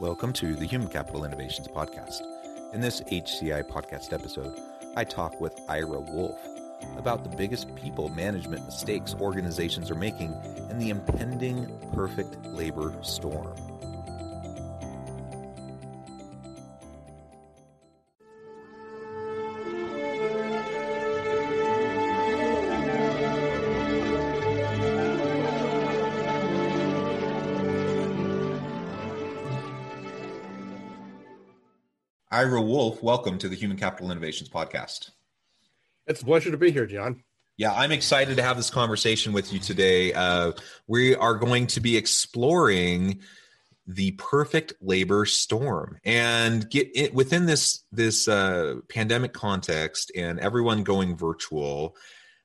Welcome to the Human Capital Innovations Podcast. In this HCI podcast episode, I talk with Ira Wolfe about the biggest people management mistakes organizations are making and the impending perfect labor storm. Ira Wolfe, welcome to the Human Capital Innovations Podcast. It's a pleasure to be here, John. Yeah, I'm excited to have this conversation with you today. We are going to be exploring the perfect labor storm and get it within this pandemic context and everyone going virtual.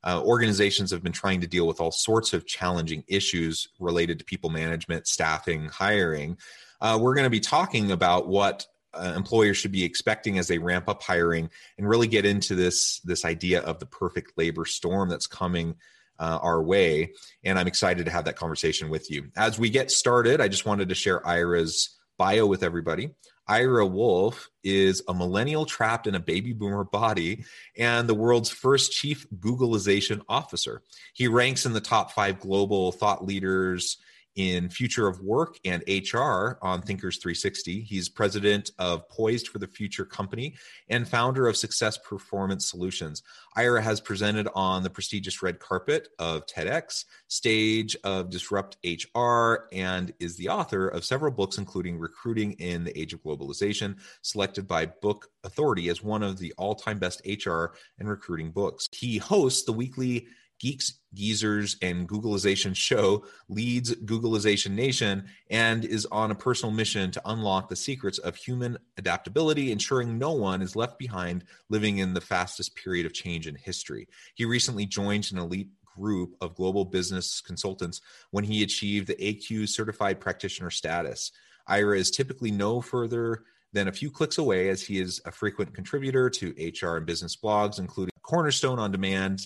Organizations have been trying to deal with all sorts of challenging issues related to people management, staffing, hiring. We're going to be talking about what employers should be expecting as they ramp up hiring and really get into this idea of the perfect labor storm that's coming our way. And I'm excited to have that conversation with you. As we get started, I just wanted to share Ira's bio with everybody. Ira Wolfe is a millennial trapped in a baby boomer body and the world's first chief Googlization officer. He ranks in the top 5 global thought leaders in Future of Work and HR on Thinkers360. He's president of Poised for the Future Company and founder of Success Performance Solutions. Ira has presented on the prestigious red carpet of TEDx, stage of Disrupt HR, and is the author of several books, including Recruiting in the Age of Globalization, selected by Book Authority as one of the all-time best HR and recruiting books. He hosts the weekly Geeks, Geezers, and Googlization Show, leads Googlization Nation, and is on a personal mission to unlock the secrets of human adaptability, ensuring no one is left behind living in the fastest period of change in history. He recently joined an elite group of global business consultants when he achieved the AQ Certified Practitioner status. Ira is typically no further than a few clicks away, as he is a frequent contributor to HR and business blogs, including Cornerstone on Demand,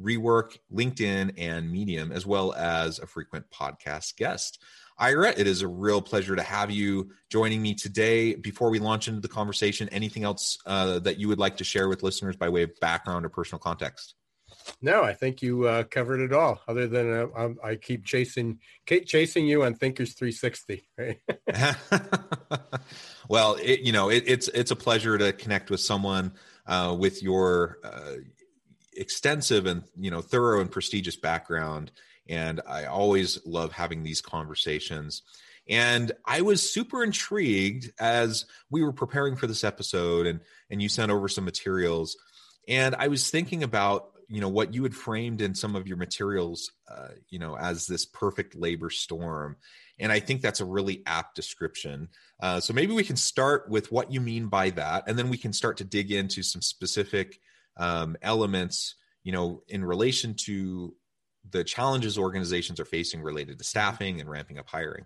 Rework, LinkedIn, and Medium, as well as a frequent podcast guest. Ira, it is a real pleasure to have you joining me today. Before we launch into the conversation, anything else that you would like to share with listeners by way of background or personal context? No, I think you covered it all, other than I keep chasing you on Thinkers 360. Right? Well, it's a pleasure to connect with someone with your extensive and thorough and prestigious background, and I always love having these conversations. And I was super intrigued as we were preparing for this episode, and you sent over some materials, and I was thinking about what you had framed in some of your materials as this perfect labor storm, and I think that's a really apt description. So maybe we can start with what you mean by that, and then we can start to dig into some specific elements, in relation to the challenges organizations are facing related to staffing and ramping up hiring.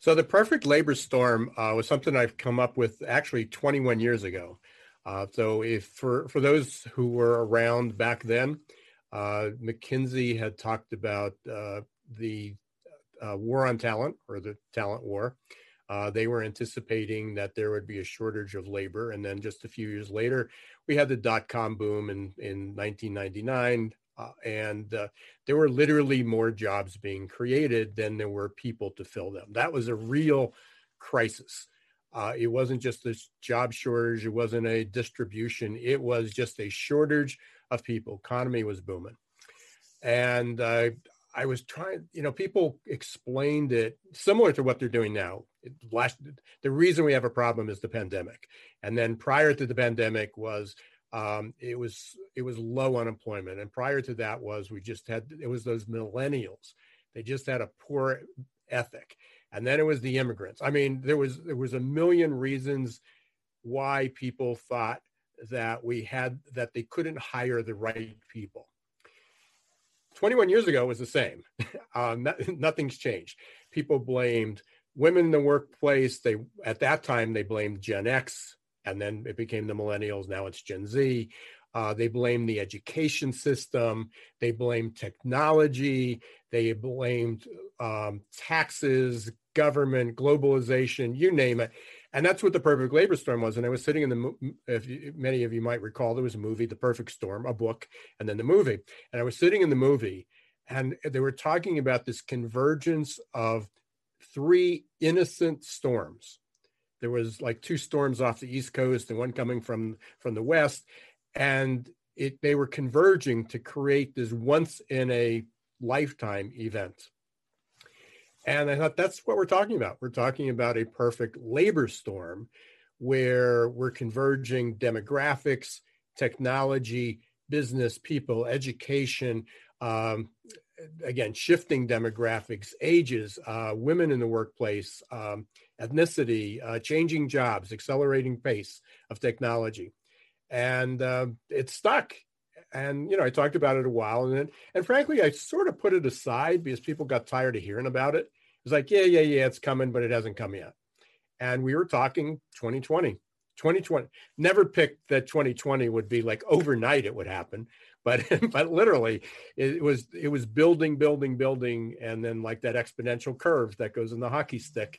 So the perfect labor storm was something I've come up with actually 21 years ago. So if for those who were around back then, McKinsey had talked about the war on talent, or the talent war. They were anticipating that there would be a shortage of labor. And then just a few years later, we had the dot-com boom in 1999. And there were literally more jobs being created than there were people to fill them. That was a real crisis. It wasn't just this job shortage. It wasn't a distribution. It was just a shortage of people. Economy was booming. And I was trying, people explained it similar to what they're doing now. The reason we have a problem is the pandemic. And then prior to the pandemic was, it was low unemployment. And prior to that was, it was those millennials They just had a poor ethic. And then it was the immigrants. I mean, there was a million reasons why people thought that they couldn't hire the right people. 21 years ago was the same. Nothing's changed. People blamed women in the workplace. At that time they blamed Gen X, and then it became the millennials. Now it's Gen Z. They blamed the education system. They blamed technology. They blamed taxes, government, globalization, you name it. And that's what the perfect labor storm was. And I was sitting in many of you might recall, there was a movie, The Perfect Storm, a book, and then the movie. And I was sitting in the movie, and they were talking about this convergence of three innocent storms. There was like two storms off the East Coast and one coming from the West. And they were converging to create this once in a lifetime event. And I thought, that's what we're talking about. We're talking about a perfect labor storm where we're converging demographics, technology, business, people, education, again, shifting demographics, ages, women in the workplace, ethnicity, changing jobs, accelerating pace of technology. And it stuck. And, I talked about it a while. And frankly, I sort of put it aside because people got tired of hearing about it. It's like, yeah, it's coming, but it hasn't come yet. And we were talking 2020. Never picked that 2020 would be like overnight it would happen. But literally, it was building. And then like that exponential curve that goes in the hockey stick.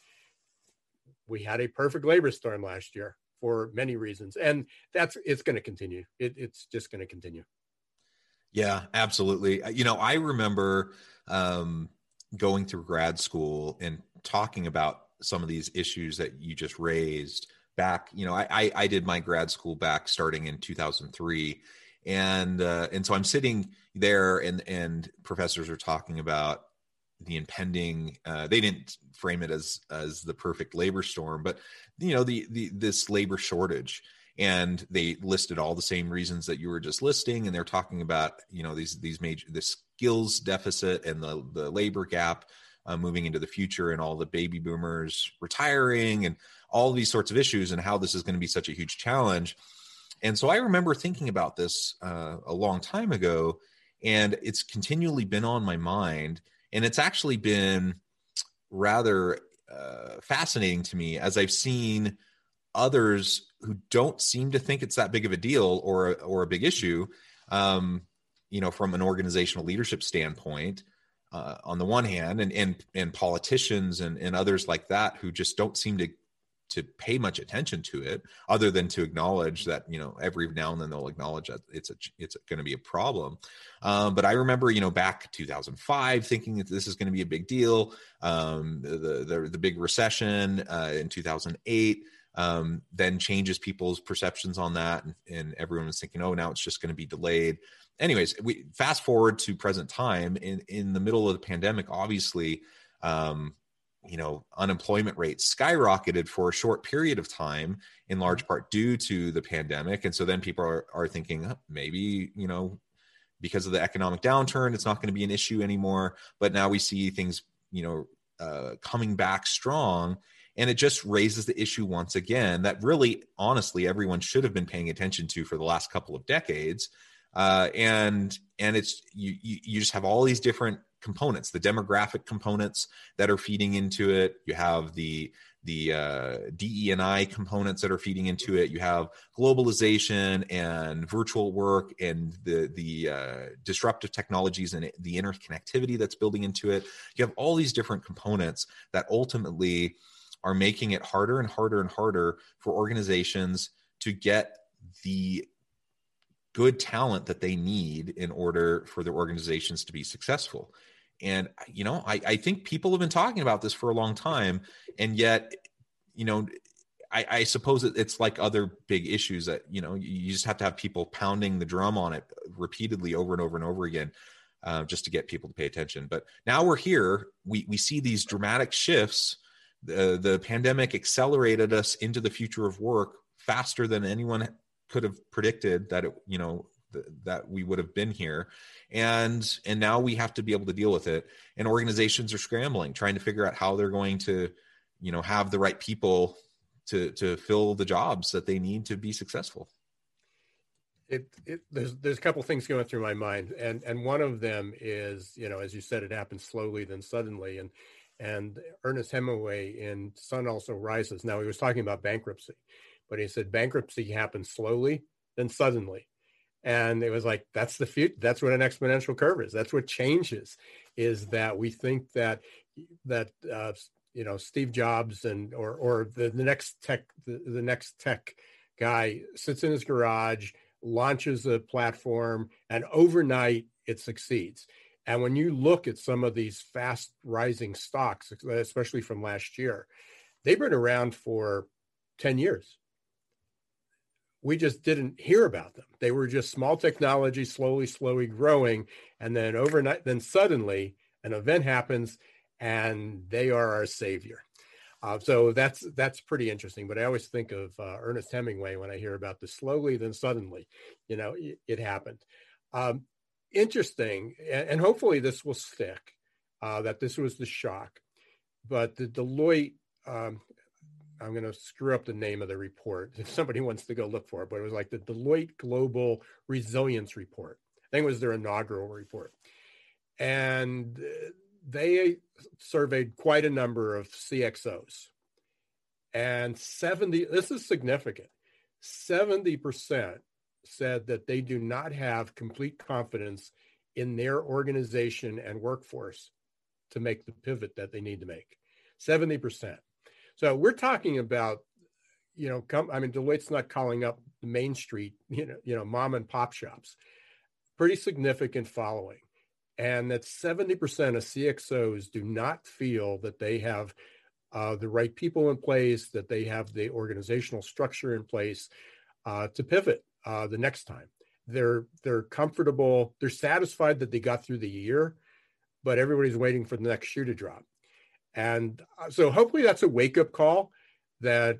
We had a perfect labor storm last year for many reasons. And it's going to continue. It's just going to continue. Yeah, absolutely. I remember going through grad school and talking about some of these issues that you just raised back. I did my grad school back starting in 2003. And so I'm sitting there and professors are talking about the impending, they didn't frame it as the perfect labor storm, but this labor shortage, and they listed all the same reasons that you were just listing. And they're talking about, these major, the skills deficit and the labor gap moving into the future, and all the baby boomers retiring and all these sorts of issues, and how this is going to be such a huge challenge. And so I remember thinking about this a long time ago, and it's continually been on my mind. And it's actually been rather fascinating to me as I've seen others who don't seem to think it's that big of a deal or a big issue, from an organizational leadership standpoint, on the one hand, and politicians and others like that who just don't seem to pay much attention to it, other than to acknowledge that, every now and then they'll acknowledge that it's going to be a problem. But I remember, back 2005 thinking that this is going to be a big deal. The big recession in 2008 then changes people's perceptions on that. And everyone was thinking, oh, now it's just going to be delayed. Anyways, we fast forward to present time in the middle of the pandemic, obviously, unemployment rates skyrocketed for a short period of time, in large part due to the pandemic. And so then people are thinking, maybe, because of the economic downturn, it's not going to be an issue anymore. But now we see things, coming back strong. And it just raises the issue once again that really, honestly, everyone should have been paying attention to for the last couple of decades. And it's you just have all these different components, the demographic components that are feeding into it. You have the DE&I components that are feeding into it. You have globalization and virtual work and the disruptive technologies and the interconnectivity that's building into it. You have all these different components that ultimately are making it harder and harder and harder for organizations to get the good talent that they need in order for their organizations to be successful. And, I think people have been talking about this for a long time. And yet, I suppose it's like other big issues that, you just have to have people pounding the drum on it repeatedly over and over and over again, just to get people to pay attention. But now we're here, we see these dramatic shifts. The pandemic accelerated us into the future of work faster than anyone could have predicted that it, that we would have been here. And now we have to be able to deal with it. And organizations are scrambling, trying to figure out how they're going to, you know, have the right people to fill the jobs that they need to be successful. There's a couple of things going through my mind. And one of them is, you know, as you said, it happens slowly, then suddenly. And Ernest Hemingway in Sun Also Rises. Now, he was talking about bankruptcy, but he said bankruptcy happens slowly, then suddenly. And it was like, that's the future. That's what an exponential curve is. That's what changes, is that we think that you know, Steve Jobs and or the next tech guy sits in his garage, launches a platform, and overnight it succeeds. And when you look at some of these fast rising stocks, especially from last year, they've been around for 10 years. We just didn't hear about them. They were just small technology, slowly growing. And then overnight, then suddenly an event happens and they are our savior. So that's pretty interesting. But I always think of Ernest Hemingway when I hear about the slowly, then suddenly, you know, it happened. Interesting. And hopefully this will stick, that this was the shock. But the Deloitte, I'm going to screw up the name of the report if somebody wants to go look for it, but it was like the Deloitte Global Resilience Report. I think it was their inaugural report. And they surveyed quite a number of CXOs, and 70, this is significant, 70% said that they do not have complete confidence in their organization and workforce to make the pivot that they need to make. 70%. So we're talking about, you know, Deloitte's not calling up the Main Street, you know, mom and pop shops. Pretty significant following. And that 70% of CXOs do not feel that they have the right people in place, that they have the organizational structure in place to pivot the next time. They're comfortable, they're satisfied that they got through the year, but everybody's waiting for the next shoe to drop. And so hopefully that's a wake-up call that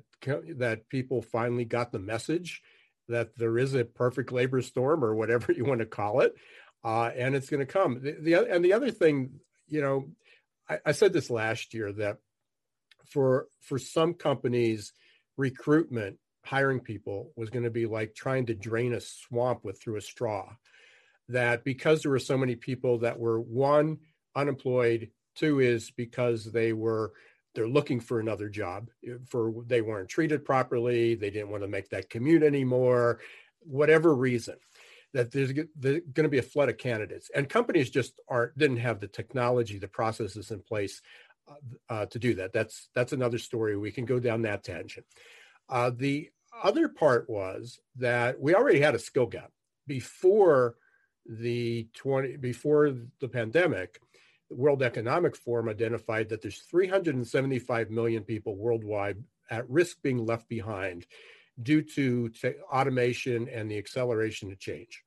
people finally got the message that there is a perfect labor storm or whatever you want to call it, and it's going to come. The other thing, you know, I said this last year, that for some companies, recruitment, hiring people was going to be like trying to drain a swamp through a straw, that because there were so many people that were, one, unemployed, two is because they're looking for another job, they weren't treated properly, they didn't want to make that commute anymore, whatever reason, that there's going to be a flood of candidates. And companies just didn't have the technology, the processes in place to do that. That's another story. We can go down that tangent. The other part was that we already had a skill gap before the pandemic. The World Economic Forum identified that there's 375 million people worldwide at risk being left behind due to automation and the acceleration of change.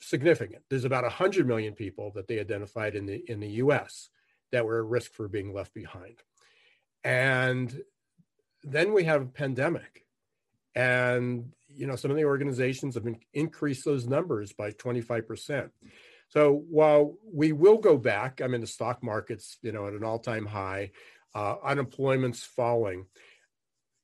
Significant. There's about 100 million people that they identified in the U.S. that were at risk for being left behind. And then we have a pandemic. And, you know, some of the organizations have increased those numbers by 25%. So while we will go back, the stock market's, you know, at an all-time high, unemployment's falling.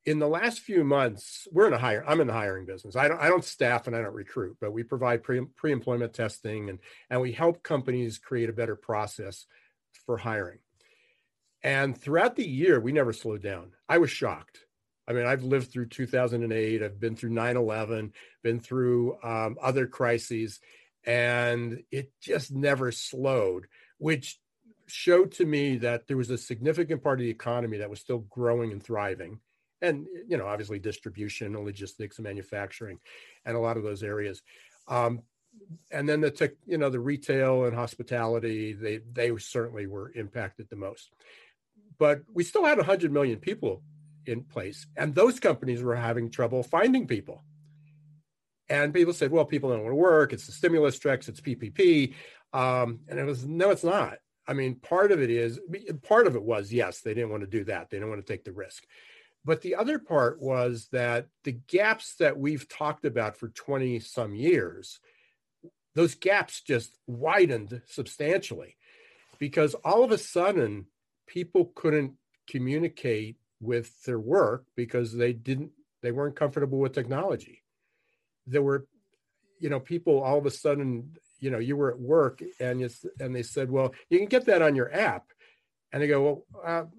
In the last few months, I'm in the hiring business. I don't staff and I don't recruit, but we provide pre-employment testing and we help companies create a better process for hiring. And throughout the year, we never slowed down. I was shocked. I've lived through 2008. I've been through 9/11, been through other crises, and it just never slowed, which showed to me that there was a significant part of the economy that was still growing and thriving. And, you know, obviously distribution and logistics and manufacturing and a lot of those areas. And then the retail and hospitality, they certainly were impacted the most. But we still had 100 million people in place, and those companies were having trouble finding people. And people said, well, people don't want to work. It's the stimulus checks. It's PPP. And it was, no, it's not. Part of it was, yes, they didn't want to do that. They didn't want to take the risk. But the other part was that the gaps that we've talked about for 20 some years, those gaps just widened substantially because all of a sudden people couldn't communicate with their work because they weren't comfortable with technology. There were, people all of a sudden, you were at work and they said, well, you can get that on your app. And they go,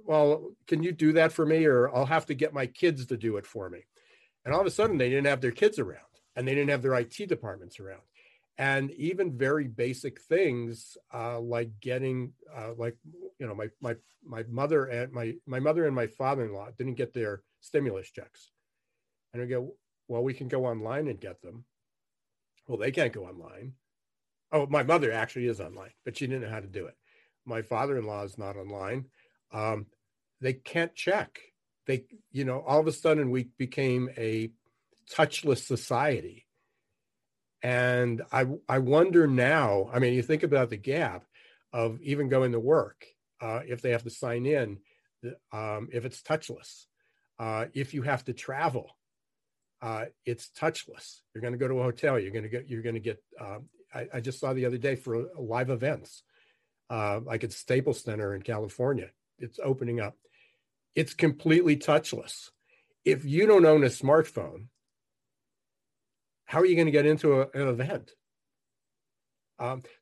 well, can you do that for me? Or I'll have to get my kids to do it for me. And all of a sudden they didn't have their kids around and they didn't have their IT departments around. And even very basic things like getting, my mother and my father-in-law didn't get their stimulus checks. And we go, well, we can go online and get them. Well, they can't go online. Oh, my mother actually is online, but she didn't know how to do it. My father-in-law is not online. They can't check. They, all of a sudden we became a touchless society. And I wonder now, you think about the gap of even going to work, if they have to sign in, if it's touchless, if you have to travel, it's touchless. You're going to go to a hotel. I just saw the other day for live events, like at Staples Center in California, it's opening up. It's completely touchless. If you don't own a smartphone, how are you going to get into an event?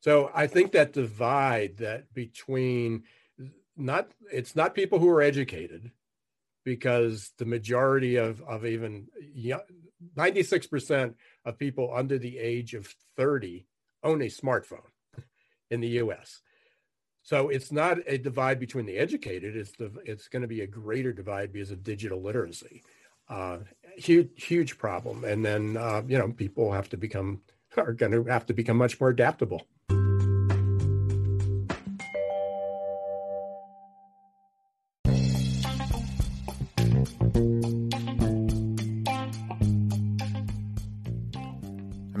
So I think that divide that between it's not people who are educated, because the majority of even 96% of people under the age of 30 own a smartphone in the US. So it's not a divide between the educated, it's going to be a greater divide because of digital literacy. Huge problem. And then, people are going to have to become much more adaptable. I'm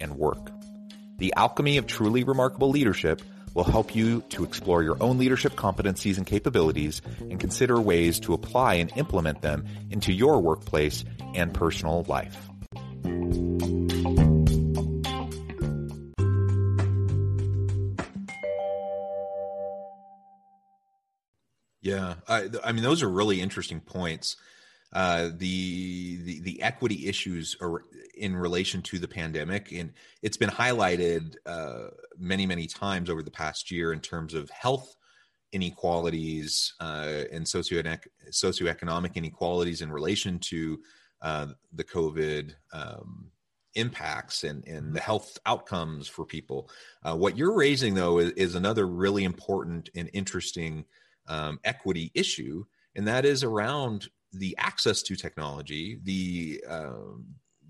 and work. The Alchemy of Truly Remarkable Leadership will help you to explore your own leadership competencies and capabilities and consider ways to apply and implement them into your workplace and personal life. Yeah, those are really interesting points. The equity issues are in relation to the pandemic, and it's been highlighted many times over the past year in terms of health inequalities and socioeconomic inequalities in relation to the COVID impacts and the health outcomes for people. What you're raising, though, is another really important and interesting equity issue, and that is around the access to technology,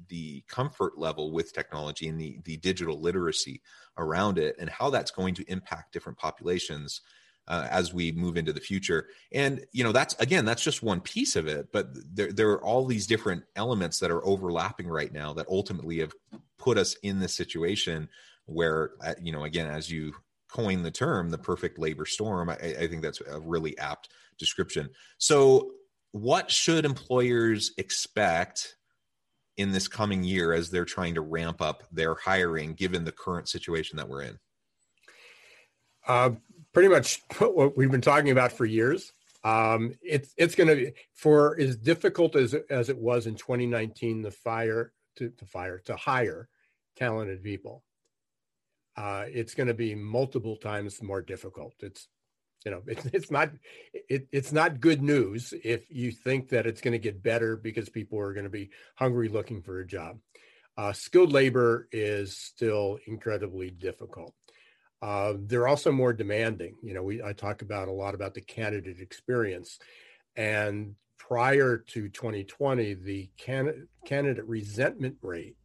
the comfort level with technology, and the digital literacy around it, and how that's going to impact different populations as we move into the future. And that's just one piece of it. But there are all these different elements that are overlapping right now that ultimately have put us in this situation where, again, as you coined the term, the perfect labor storm. I think that's a really apt description. So, what should employers expect in this coming year as they're trying to ramp up their hiring, given the current situation that we're in? Pretty much what we've been talking about for years. It's going to be, for as difficult as it was in 2019, the fire to hire talented people. It's going to be multiple times more difficult. It's not good news if you think that it's going to get better because people are going to be hungry looking for a job. Skilled labor is still incredibly difficult. They're also more demanding. I talk a lot about the candidate experience, and prior to 2020, the candidate resentment rate,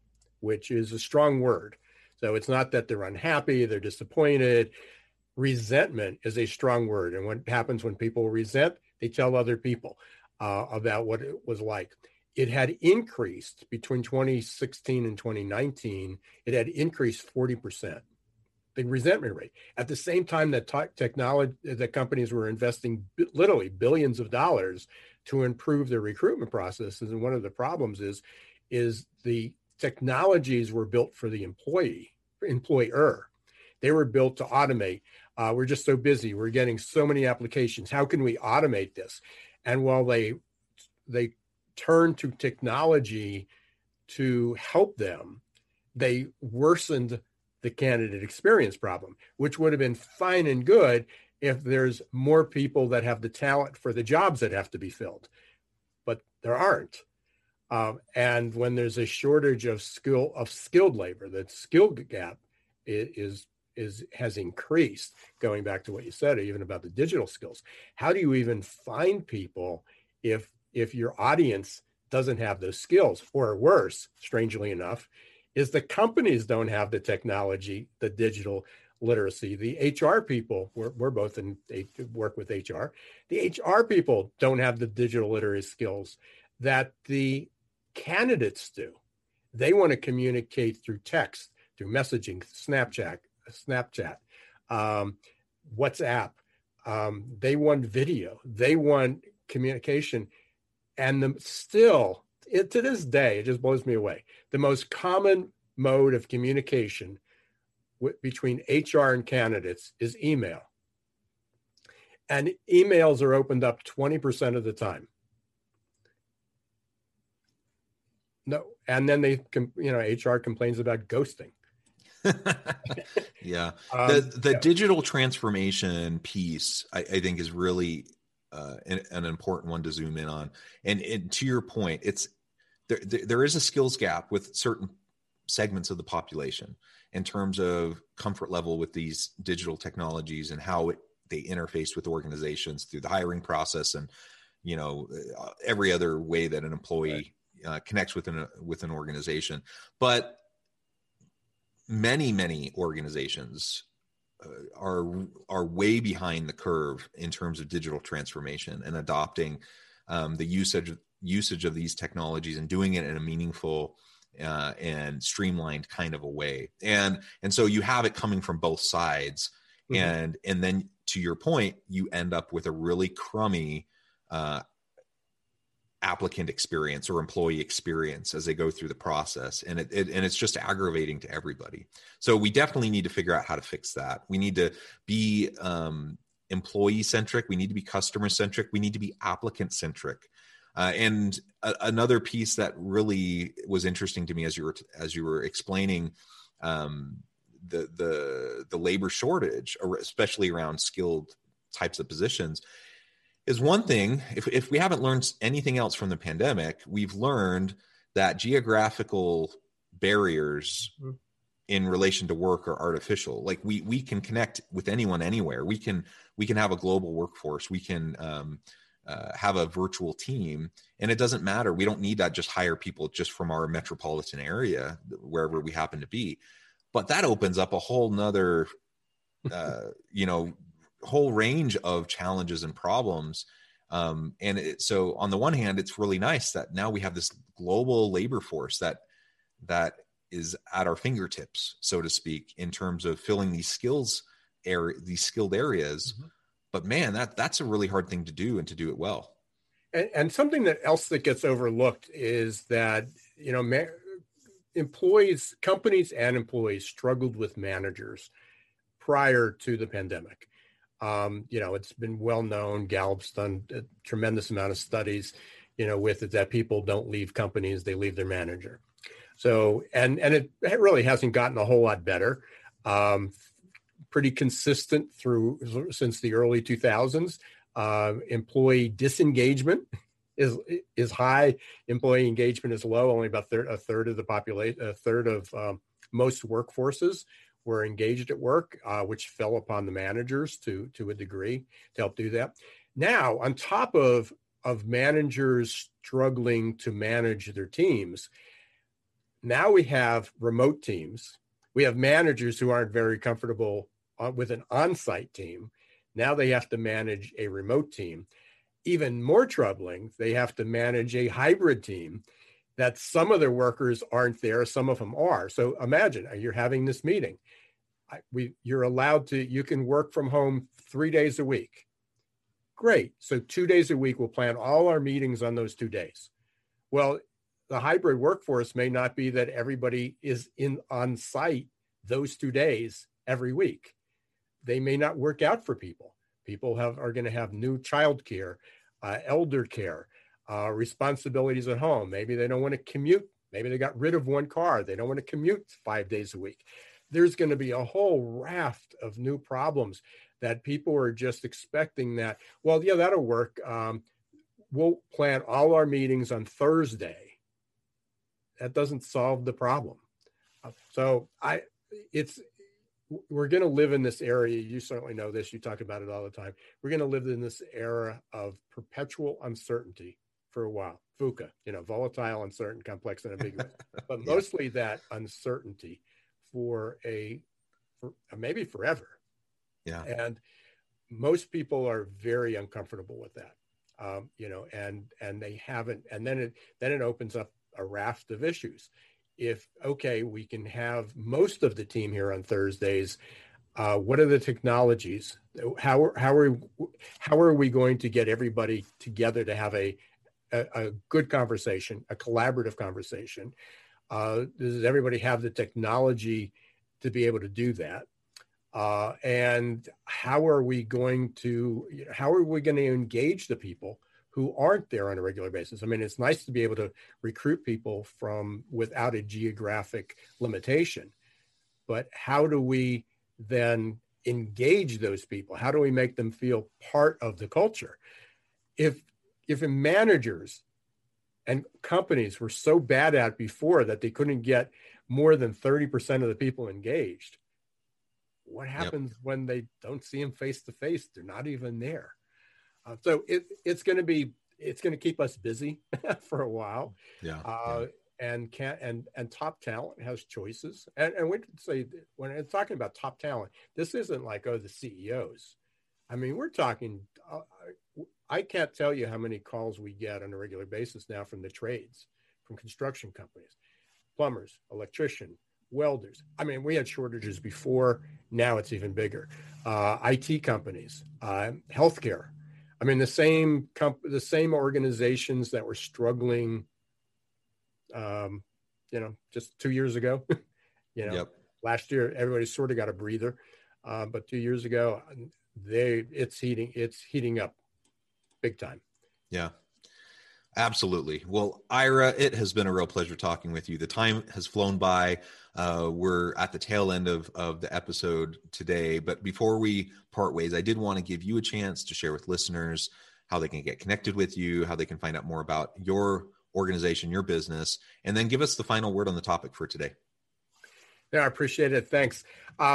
which is a strong word. So it's not that they're unhappy, they're disappointed. Resentment is a strong word. And what happens when people resent, they tell other people about what it was like. It had increased between 2016 and 2019. It had increased 40%, the resentment rate. At the same time that companies were investing literally billions of dollars to improve their recruitment processes. And one of the problems is the technologies were built for the employer. They were built to automate. We're just so busy. We're getting so many applications. How can we automate this? And while they turn to technology to help them, they worsened the candidate experience problem, which would have been fine and good if there's more people that have the talent for the jobs that have to be filled. But there aren't. And when there's a shortage of skilled labor, that skill gap has increased, going back to what you said, even about the digital skills. How do you even find people if your audience doesn't have those skills? Or worse, strangely enough, is the companies don't have the technology, the digital literacy. The HR people, we're both work with HR. The HR people don't have the digital literacy skills that the candidates do. They want to communicate through text, through messaging, Snapchat, WhatsApp. They want video. They want communication. And to this day, it just blows me away. The most common mode of communication between HR and candidates is email. And emails are opened up 20% of the time. No. And then HR complains about ghosting. Yeah. The digital transformation piece, I think, is really an important one to zoom in on. And to your point, it's there is a skills gap with certain segments of the population in terms of comfort level with these digital technologies and how they interface with organizations through the hiring process and, every other way that an employee connects with an organization. But many organizations are way behind the curve in terms of digital transformation and adopting the usage of these technologies and doing it in a meaningful and streamlined kind of a way. And so you have it coming from both sides. Mm-hmm. And then, to your point, you end up with a really crummy applicant experience or employee experience as they go through the process. And it's just aggravating to everybody. So we definitely need to figure out how to fix that. We need to be employee centric. We need to be customer centric. We need to be applicant centric. Another piece that really was interesting to me as you were explaining the labor shortage, especially around skilled types of positions, is one thing. If we haven't learned anything else from the pandemic, we've learned that geographical barriers in relation to work are artificial. Like we can connect with anyone anywhere. We can have a global workforce. We can have a virtual team, and it doesn't matter. We don't need to just hire people just from our metropolitan area, wherever we happen to be. But that opens up a whole nother, whole range of challenges and problems. So on the one hand, it's really nice that now we have this global labor force that is at our fingertips, so to speak, in terms of filling these skilled areas. Mm-hmm. But man, that's a really hard thing to do, and to do it well. And something else that gets overlooked is that, companies and employees struggled with managers prior to the pandemic. It's been well known. Gallup's done a tremendous amount of studies, with it, that people don't leave companies, they leave their manager. So, and it really hasn't gotten a whole lot better. Pretty consistent through since the early 2000s. Employee disengagement is high. Employee engagement is low. Only about a third of the population, a third of most workforces were engaged at work, which fell upon the managers to a degree to help do that. Now, on top of managers struggling to manage their teams, now we have remote teams. We have managers who aren't very comfortable with an on-site team. Now they have to manage a remote team. Even more troubling, they have to manage a hybrid team that some of their workers aren't there, some of them are. So imagine you're having this meeting. You're allowed to, you can work from home 3 days a week. Great. So 2 days a week, we'll plan all our meetings on those 2 days. Well, the hybrid workforce may not be that everybody is on site those 2 days every week. They may not work out for people. People are going to have new childcare, elder care, responsibilities at home. Maybe they don't want to commute. Maybe they got rid of one car. They don't want to commute 5 days a week. There's going to be a whole raft of new problems that people are just expecting that, well, yeah, that'll work. We'll plan all our meetings on Thursday. That doesn't solve the problem. So we're going to live in this area. You certainly know this. You talk about it all the time. We're going to live in this era of perpetual uncertunty for a while. VUCA, volatile, uncertain, complex, and ambiguous. But mostly that uncertainty for maybe forever. Yeah. And most people are very uncomfortable with that, and they haven't. And then it opens up a raft of issues. We can have most of the team here on Thursdays. What are the technologies? How are we going to get everybody together to have a good conversation, a collaborative conversation? Does everybody have the technology to be able to do that? And how are we going to engage the people who aren't there on a regular basis? I mean, it's nice to be able to recruit people from without a geographic limitation, but how do we then engage those people? How do we make them feel part of the culture? If managers and companies were so bad at before that they couldn't get more than 30% of the people engaged, what happens when they don't see them face to face? They're not even there. So it's going to keep us busy for a while. Yeah. And top talent has choices. And we would say that when I'm talking about top talent, this isn't like, the CEOs. I mean, we're talking, I can't tell you how many calls we get on a regular basis now from the trades, from construction companies, plumbers, electrician, welders. I mean, we had shortages before. Now it's even bigger. IT companies, healthcare. I mean, the same organizations that were struggling, just 2 years ago. Last year everybody sort of got a breather, but 2 years ago, it's heating up big time. Yeah. Absolutely. Well, Ira, it has been a real pleasure talking with you. The time has flown by. We're at the tail end of the episode today, but before we part ways, I did want to give you a chance to share with listeners how they can get connected with you, how they can find out more about your organization, your business, and then give us the final word on the topic for today. Yeah, I appreciate it. Thanks.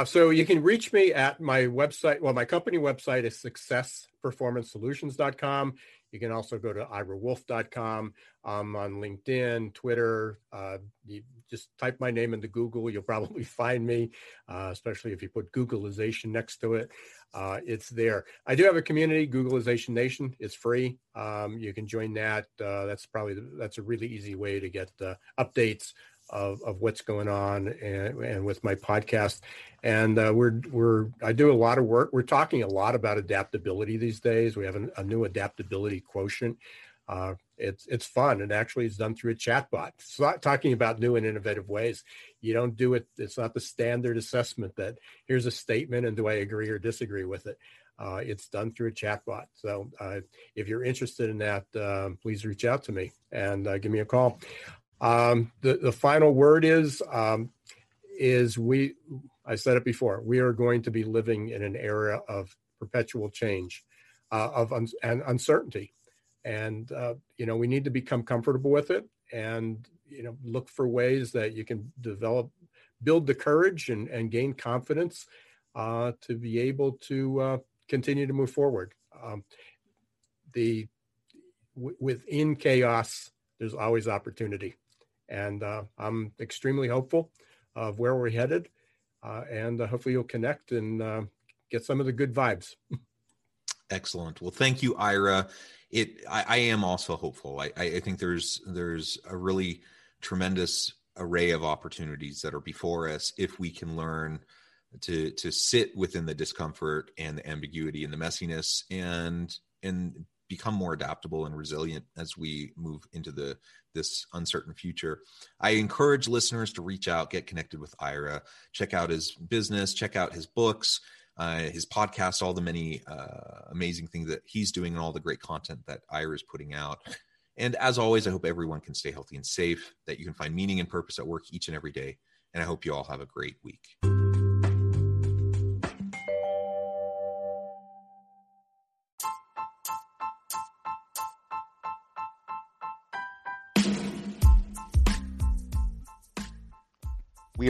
So you can reach me at my website. Well, my company website is successperformancesolutions.com. You can also go to irawolfe.com. I'm on LinkedIn, Twitter. You just type my name into Google. You'll probably find me, especially if you put Googlization next to it. It's there. I do have a community, Googlization Nation. It's free. You can join that. That's a really easy way to get updates of what's going on and with my podcast. And I do a lot of work. We're talking a lot about adaptability these days. We have a new adaptability quotient. It's fun. And actually it's done through a chatbot. It's not talking about new and innovative ways. You don't do it. It's not the standard assessment that here's a statement and do I agree or disagree with it? It's done through a chatbot. So if you're interested in that, please reach out to me and give me a call. The final word is I said it before, we are going to be living in an era of perpetual change, and uncertainty. And, we need to become comfortable with it and, look for ways that you can build the courage and gain confidence to be able to continue to move forward. Within chaos, there's always opportunity. And I'm extremely hopeful of where we're headed. And hopefully you'll connect and get some of the good vibes. Excellent. Well, thank you, Ira. I am also hopeful. I think there's a really tremendous array of opportunities that are before us if we can learn to sit within the discomfort and the ambiguity and the messiness and become more adaptable and resilient as we move into this uncertain future. I encourage listeners to reach out, get connected with Ira, check out his business, check out his books, his podcast, all the many amazing things that he's doing and all the great content that Ira is putting out. And as always, I hope everyone can stay healthy and safe, that you can find meaning and purpose at work each and every day. And I hope you all have a great week. We